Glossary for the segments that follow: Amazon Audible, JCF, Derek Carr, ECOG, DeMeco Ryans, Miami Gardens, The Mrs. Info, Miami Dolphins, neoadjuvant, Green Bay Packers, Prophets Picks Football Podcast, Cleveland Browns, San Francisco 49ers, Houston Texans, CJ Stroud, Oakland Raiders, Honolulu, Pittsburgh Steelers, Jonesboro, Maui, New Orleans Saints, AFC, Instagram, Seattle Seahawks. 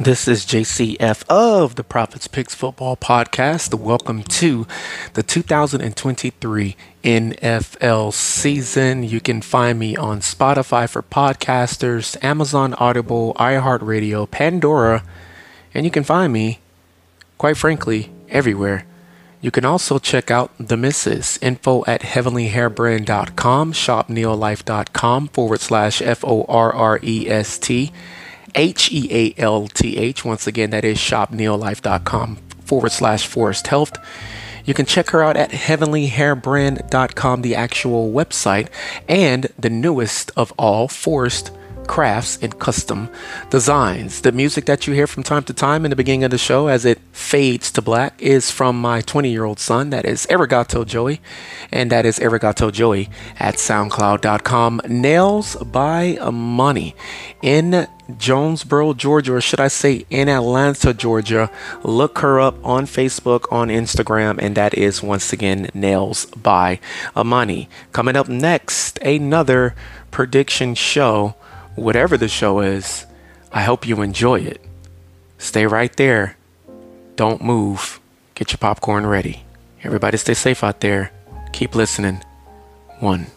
This is JCF of the Prophets Picks Football Podcast. Welcome to the 2023 NFL season. You can find me on Spotify for podcasters, Amazon Audible, iHeartRadio, Pandora, and you can find me, quite frankly, everywhere. You can also check out The Mrs. Info at heavenlyhairbrand.com, shopneolife.com /FORREST. HEALTH. Once again, that is shopneolife.com /forest health. You can check her out at heavenlyhairbrand.com, the actual website, and the newest of all, Forest Crafts and Custom Designs. The music that you hear from time to time in the beginning of the show as it fades to black is from my 20-year-old son. That is Erigato Joey, and that is Erigato Joey at soundcloud.com. Nails by Amani in Jonesboro, Georgia, or should I say in Atlanta, Georgia. Look her up on Facebook, on Instagram, and that is once again Nails by Amani. Coming up next, another prediction show. Whatever the show is, I hope you enjoy it. Stay right there. Don't move. Get your popcorn ready. Everybody stay safe out there. Keep listening. One.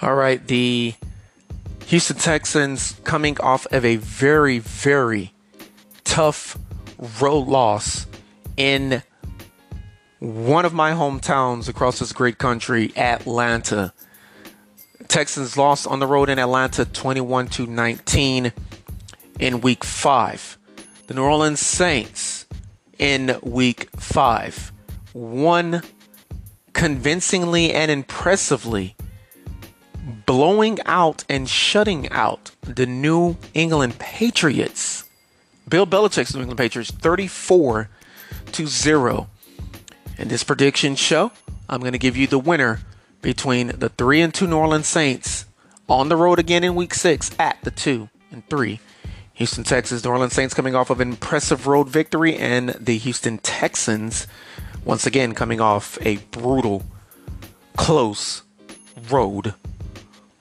All right, the Houston Texans coming off of a very, very tough road loss in one of my hometowns across this great country, Atlanta. Texans lost on the road in Atlanta 21-19 in Week 5. The New Orleans Saints in Week 5 won convincingly and impressively, blowing out and shutting out the New England Patriots, Bill Belichick's New England Patriots, 34-0. In this prediction show, I'm going to give you the winner between the 3-2 New Orleans Saints on the road again in Week 6 at the 2-3 Houston Texans. New Orleans Saints coming off of an impressive road victory, and the Houston Texans once again coming off a brutal, close road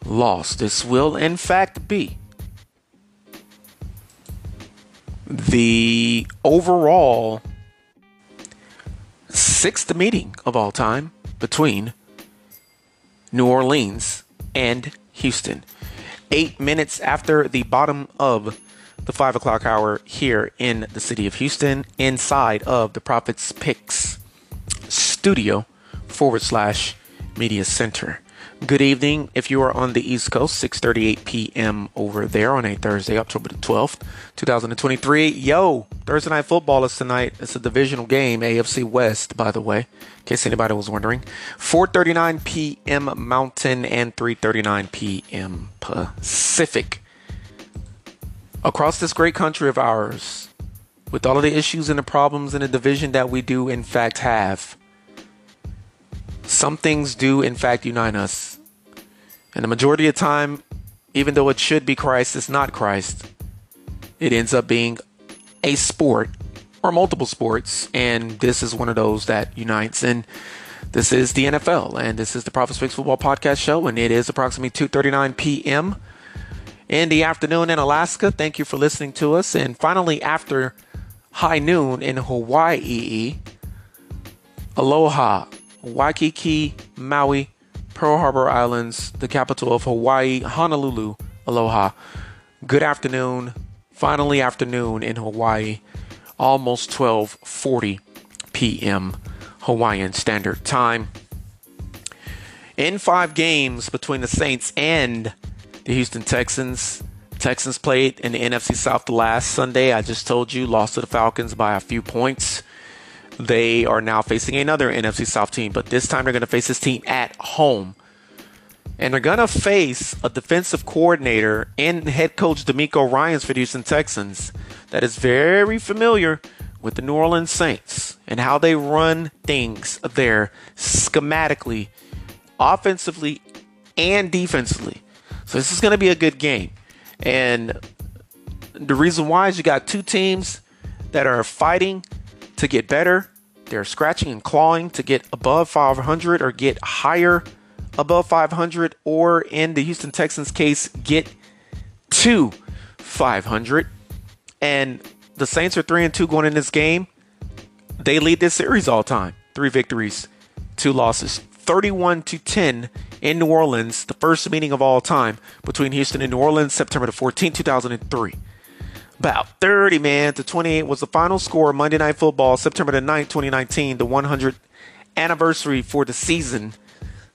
loss. This will in fact be the overall 6th meeting of all time between New Orleans and Houston. 8 minutes after the bottom of the 5 o'clock hour here in the city of Houston, inside of the Prophets Picks studio /media center. Good evening. If you are on the East Coast, 6:38 p.m. over there on a Thursday, October the 12th, 2023. Yo, Thursday Night Football is tonight. It's a divisional game, AFC West, by the way, in case anybody was wondering. 4:39 p.m. Mountain and 3:39 p.m. Pacific. Across this great country of ours, with all of the issues and the problems in the division that we do in fact have, some things do, in fact, unite us. And the majority of the time, even though it should be Christ, it's not Christ. It ends up being a sport or multiple sports. And this is one of those that unites. And this is the NFL. And this is the Prophets Picks Football Podcast Show. And it is approximately 2:39 p.m. in the afternoon in Alaska. Thank you for listening to us. And finally, after high noon in Hawaii, aloha. Waikiki, Maui, Pearl Harbor Islands, the capital of Hawaii, Honolulu, aloha. Good afternoon. Finally afternoon in Hawaii, almost 12:40 p.m. Hawaiian Standard Time. In 5 games between the Saints and the Houston Texans, Texans played in the NFC South last Sunday. I just told you, lost to the Falcons by a few points. They are now facing another NFC South team, but this time they're going to face this team at home. And they're going to face a defensive coordinator and head coach DeMeco Ryans for the Houston Texans that is very familiar with the New Orleans Saints and how they run things there schematically, offensively, and defensively. So this is going to be a good game. And the reason why is you got two teams that are fighting to get better. They're scratching and clawing to get above 500 or get higher above 500, or in the Houston Texans case, get to 500. And the Saints are 3-2 going in this game. They lead this series all time. 3 victories, 2 losses. 31-10 in New Orleans, the first meeting of all time between Houston and New Orleans, September the 14th, 2003. About 30-28 was the final score. Monday Night Football, September the 9th, 2019, the 100th anniversary for the season.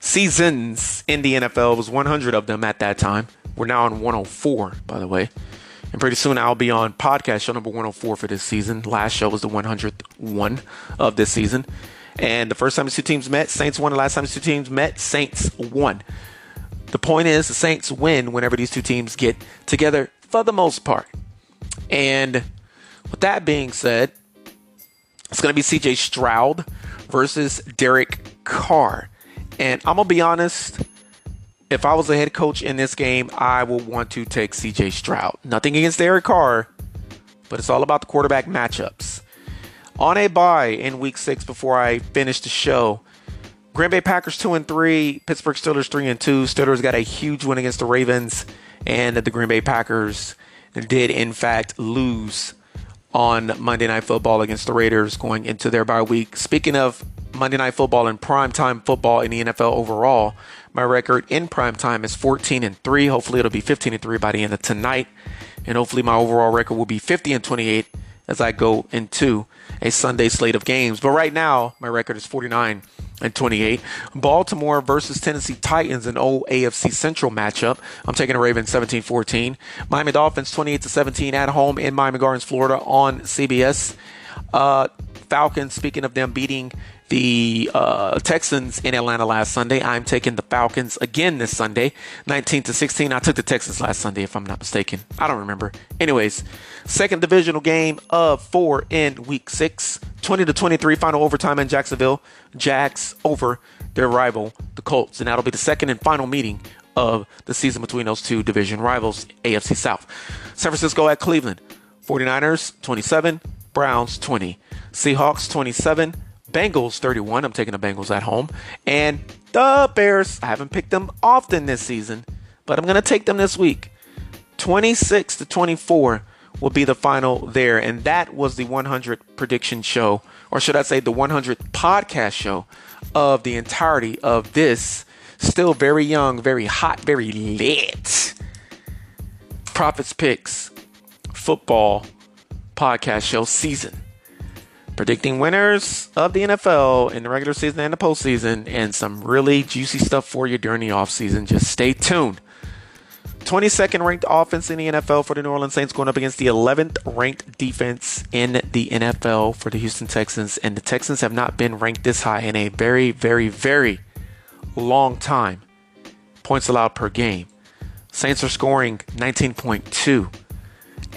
Seasons in the NFL, was 100 of them at that time. We're now on 104, by the way. And pretty soon I'll be on podcast show number 104 for this season. Last show was the 100th one of this season. And the first time these two teams met, Saints won. The last time these two teams met, Saints won. The point is, the Saints win whenever these two teams get together for the most part. And with that being said, it's going to be CJ Stroud versus Derek Carr. And I'm going to be honest, if I was a head coach in this game, I would want to take CJ Stroud. Nothing against Derek Carr, but it's all about the quarterback matchups. On a bye in week 6 before I finish the show, Green Bay Packers 2-3, Pittsburgh Steelers 3-2. Steelers got a huge win against the Ravens, and the Green Bay Packers did, in fact, lose on Monday Night Football against the Raiders going into their bye week. Speaking of Monday Night Football and primetime football in the NFL overall, my record in primetime is 14-3. Hopefully it'll be 15-3 by the end of tonight, and hopefully my overall record will be 50-28. As I go into a Sunday slate of games. But right now, my record is 49-28. Baltimore versus Tennessee Titans, an old AFC Central matchup. I'm taking the Ravens 17-14. Miami Dolphins 28-17 at home in Miami Gardens, Florida on CBS. Falcons, speaking of them beating the Texans in Atlanta last Sunday, I'm taking the Falcons again this Sunday, 19-16. I took the Texans last Sunday, if I'm not mistaken. I don't remember. Anyways, second divisional game of 4 in week 6, 20-23 final overtime in Jacksonville. Jags over their rival, the Colts. And that'll be the second and final meeting of the season between those two division rivals, AFC South. San Francisco at Cleveland, 49ers 27, Browns 20, Seahawks 27, Bengals 31. I'm taking the Bengals at home. And the Bears, I haven't picked them often this season, but I'm going to take them this week. 26-24 will be the final there. And that was the 100 prediction show, or should I say the 100 podcast show of the entirety of this still very young, very hot, very lit Prophets Picks Football Podcast Show season. Predicting winners of the NFL in the regular season and the postseason, and some really juicy stuff for you during the offseason. Just stay tuned. 22nd ranked offense in the NFL for the New Orleans Saints going up against the 11th ranked defense in the NFL for the Houston Texans. And the Texans have not been ranked this high in a very, very, very long time. Points allowed per game. Saints are scoring 19.2.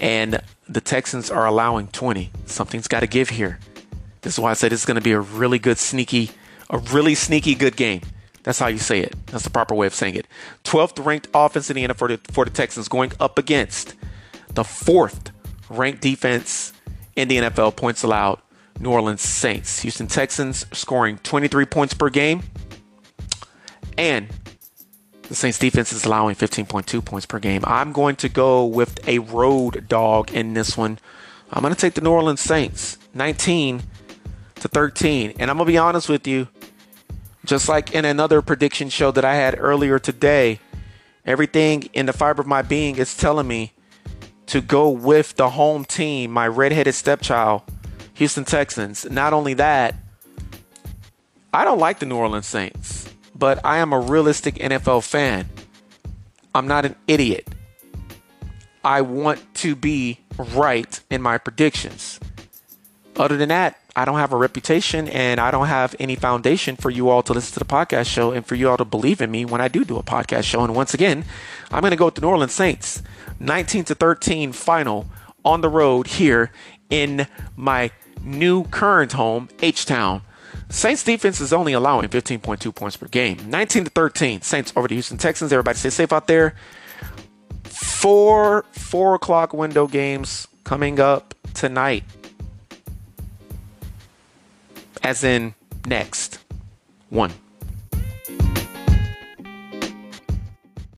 And the Texans are allowing 20. Something's got to give here. This is why I said it's going to be a really good, sneaky, a really sneaky good game. That's how you say it. That's the proper way of saying it. 12th ranked offense in the NFL for the Texans going up against the 4th ranked defense in the NFL, points allowed, New Orleans Saints. Houston Texans scoring 23 points per game. And the Saints defense is allowing 15.2 points per game. I'm going to go with a road dog in this one. I'm going to take the New Orleans Saints 19-13. And I'm going to be honest with you, just like in another prediction show that I had earlier today, everything in the fiber of my being is telling me to go with the home team, my redheaded stepchild, Houston Texans. Not only that, I don't like the New Orleans Saints. But I am a realistic NFL fan. I'm not an idiot. I want to be right in my predictions. Other than that, I don't have a reputation and I don't have any foundation for you all to listen to the podcast show and for you all to believe in me when I do a podcast show. And once again, I'm going to go with the New Orleans Saints. 19-13 final on the road here in my new current home, H-Town. Saints defense is only allowing 15.2 points per game. 19-13. Saints over the Houston Texans. Everybody stay safe out there. 4 4 o'clock window games coming up tonight. As in next one.